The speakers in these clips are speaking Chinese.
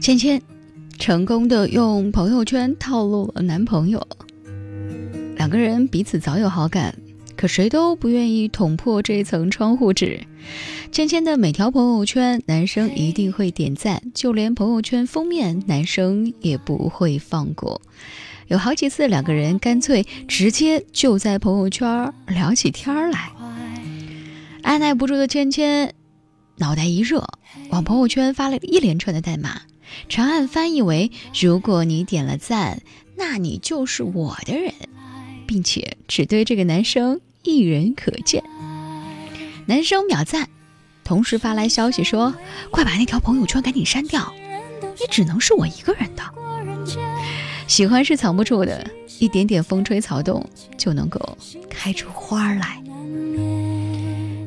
芊芊成功的用朋友圈套路了男朋友，两个人彼此早有好感，可谁都不愿意捅破这层窗户纸。芊芊的每条朋友圈男生一定会点赞，就连朋友圈封面男生也不会放过。有好几次两个人干脆直接就在朋友圈聊起天来。按耐不住的芊芊脑袋一热，往朋友圈发了一连串的代码，长按翻译为如果你点了赞，那你就是我的人，并且只对这个男生一人可见。男生秒赞，同时发来消息说，快把那条朋友圈赶紧删掉，你只能是我一个人的。喜欢是藏不住的，一点点风吹草动就能够开出花来。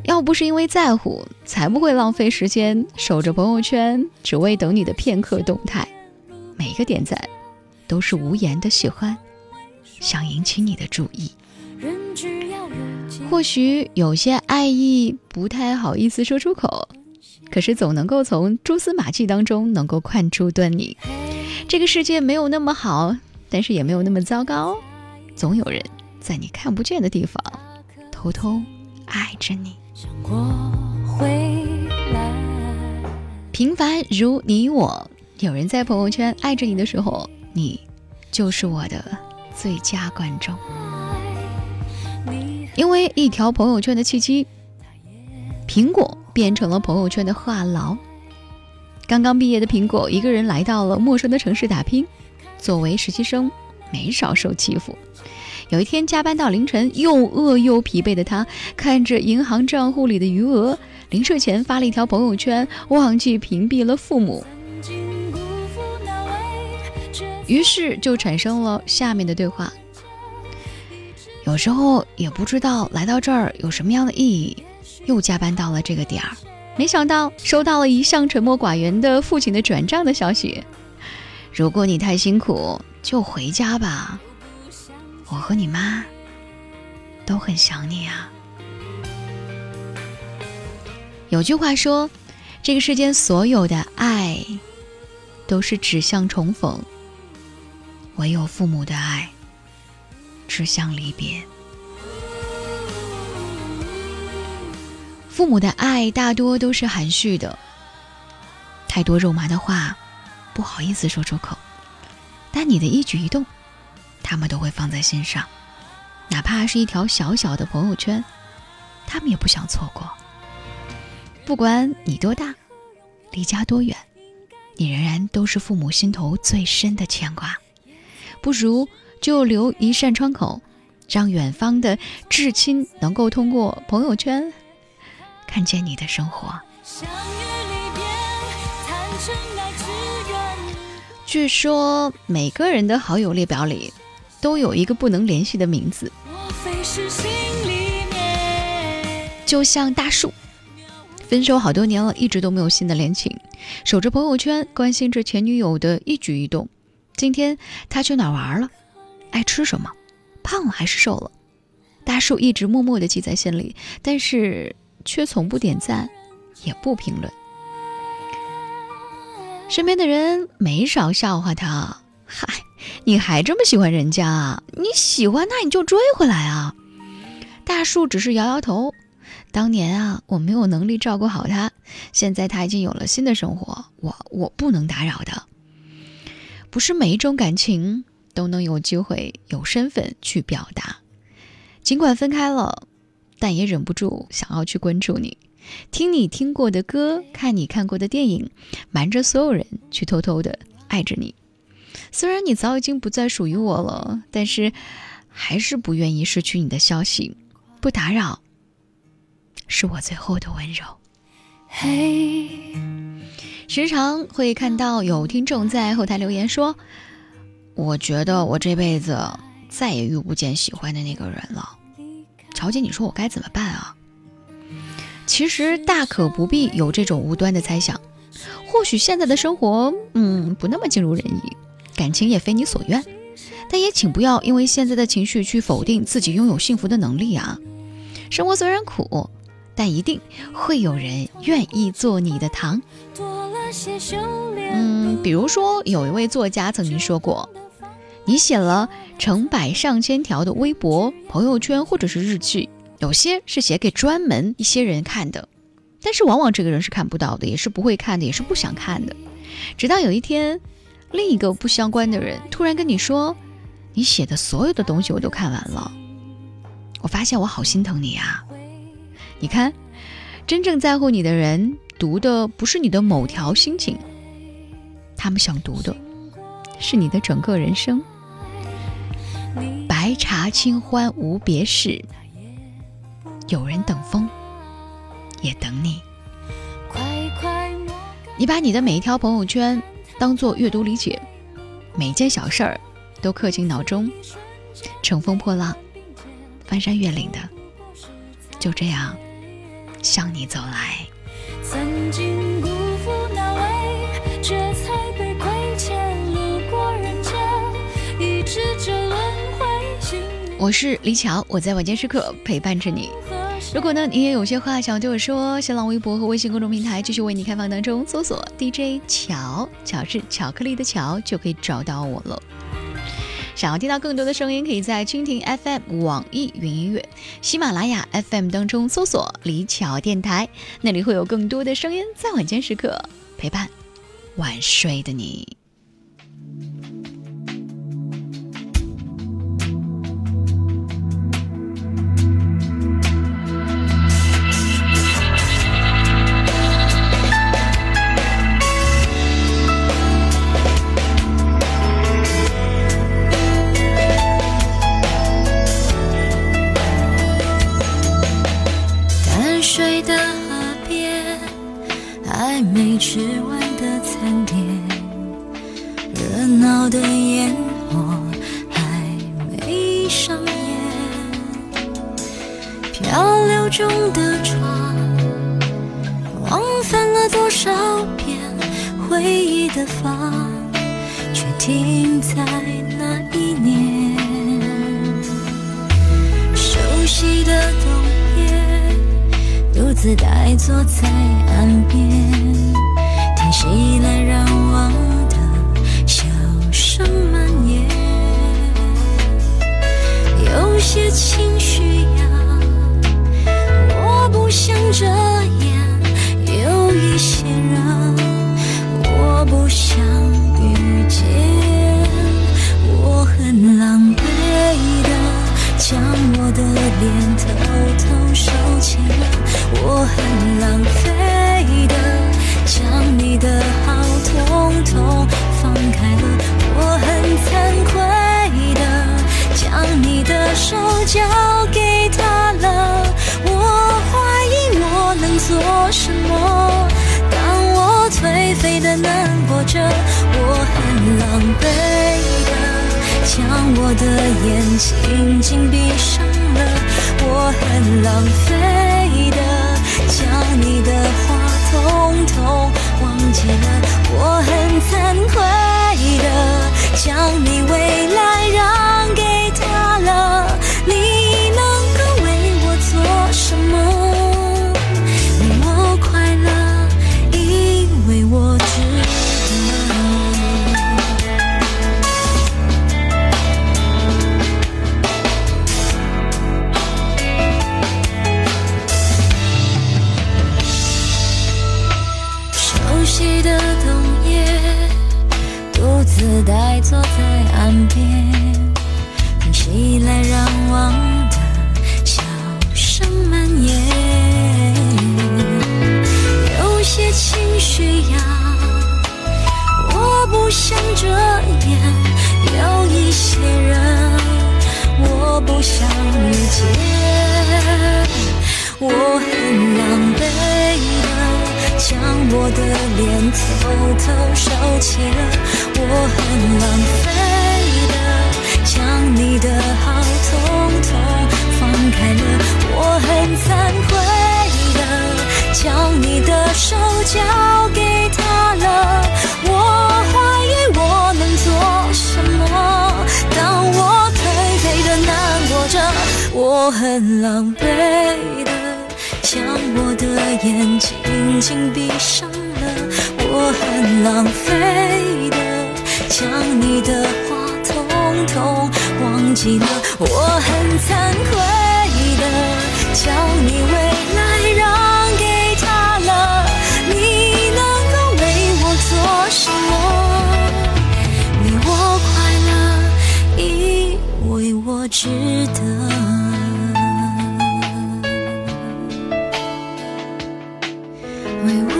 要不是因为在乎，才不会浪费时间守着朋友圈，只为等你的片刻动态。每个点赞都是无言的喜欢，想引起你的注意。或许有些爱意不太好意思说出口，可是总能够从蛛丝马迹当中能够看出端倪。这个世界没有那么好，但是也没有那么糟糕，总有人在你看不见的地方偷偷爱着你。平凡如你我，有人在朋友圈爱着你的时候，你就是我的最佳观众。因为一条朋友圈的契机，苹果变成了朋友圈的话痨。刚刚毕业的苹果一个人来到了陌生的城市打拼，作为实习生没少受欺负。有一天加班到凌晨，又饿又疲惫的他看着银行账户里的余额，临睡前发了一条朋友圈，忘记屏蔽了父母，于是就产生了下面的对话。有时候也不知道来到这儿有什么样的意义，又加班到了这个点儿，没想到收到了一向沉默寡言的父亲的转账的消息，如果你太辛苦就回家吧，我和你妈都很想你啊。有句话说，这个世间所有的爱都是指向重逢，唯有父母的爱指向离别。父母的爱大多都是含蓄的，太多肉麻的话不好意思说出口，但你的一举一动他们都会放在心上，哪怕是一条小小的朋友圈，他们也不想错过。不管你多大，离家多远，你仍然都是父母心头最深的牵挂。不如就留一扇窗口，让远方的至亲能够通过朋友圈看见你的生活。据说每个人的好友列表里都有一个不能联系的名字，就像大树，分手好多年了，一直都没有新的恋情，守着朋友圈关心着前女友的一举一动，今天她去哪玩了，爱吃什么，胖了还是瘦了，大树一直默默地记在心里，但是却从不点赞也不评论。身边的人没少笑话他，嗨，你还这么喜欢人家啊？你喜欢那你就追回来啊。大树只是摇摇头，当年啊我没有能力照顾好他，现在他已经有了新的生活，我不能打扰他。不是每一种感情都能有机会有身份去表达，尽管分开了，但也忍不住想要去关注你，听你听过的歌，看你看过的电影，瞒着所有人去偷偷的爱着你。虽然你早已经不再属于我了，但是还是不愿意失去你的消息，不打扰是我最后的温柔。嘿，时常会看到有听众在后台留言说，我觉得我这辈子再也遇不见喜欢的那个人了，乔姐，你说我该怎么办啊？其实大可不必有这种无端的猜想，或许现在的生活不那么尽如人意，感情也非你所愿，但也请不要因为现在的情绪去否定自己拥有幸福的能力啊。生活虽然苦，但一定会有人愿意做你的糖。比如说，有一位作家曾经说过，你写了成百上千条的微博、朋友圈或者是日记，有些是写给专门一些人看的，但是往往这个人是看不到的，也是不会看的，也是不想看的。直到有一天，另一个不相关的人突然跟你说，你写的所有的东西我都看完了，我发现我好心疼你啊。你看，真正在乎你的人读的不是你的某条心情，他们想读的是你的整个人生。白茶清欢无别事，有人等风也等你。你把你的每一条朋友圈当作阅读理解，每件小事儿都刻进脑中，乘风破浪翻山越岭的就这样向你走来。曾经辜负那位，却才被亏欠，路过人间一直这轮回。我是李乔，我在晚间时刻陪伴着你。如果呢，你也有些话想对我说，新浪微博和微信公众平台继续为你开放当中，搜索 DJ 乔，乔是巧克力的乔，就可以找到我了。想要听到更多的声音，可以在蜻蜓 FM、网易云音乐、喜马拉雅 FM 当中搜索李巧电台，那里会有更多的声音在晚间时刻陪伴晚睡的你。没吃完的餐点，热闹的烟火还没上演，漂流中的船往返了多少遍，回忆的帆却停在那一年。熟悉的冬夜，独自呆坐在岸边，依然让忘的笑声蔓延，有些情绪呀，我不想遮掩，有一些人我不想遇见，我很狼狈的将我的脸偷偷收起了，我很浪费的将你的好统统放开了，我很惭愧的将你的手交给他了，我怀疑我能做什么，当我颓废的难过着，我很狼狈的将我的眼紧紧闭上了，我很浪费的将你的话统统忘记了，我很惭愧的将你未来让给他了，你能够为我做什么？为我快乐，因为我值的冬夜，独自呆坐在岸边，听熙来攘往的笑声蔓延，有些情绪呀，我不想遮掩，有一些人我不想遇见，我很狼狈的将我的脸偷偷收起了，我很浪费的将你的好统统放开了，我很惭愧的将你的手交给他了，我怀疑我能做什么，当我颓废的难过着，我很狼狈的将我的眼睛紧闭上了，我很浪费。己呢？我很惭愧的，叫你未来让给他了，你能够为我做什么？为我快乐，因为我值得。 为我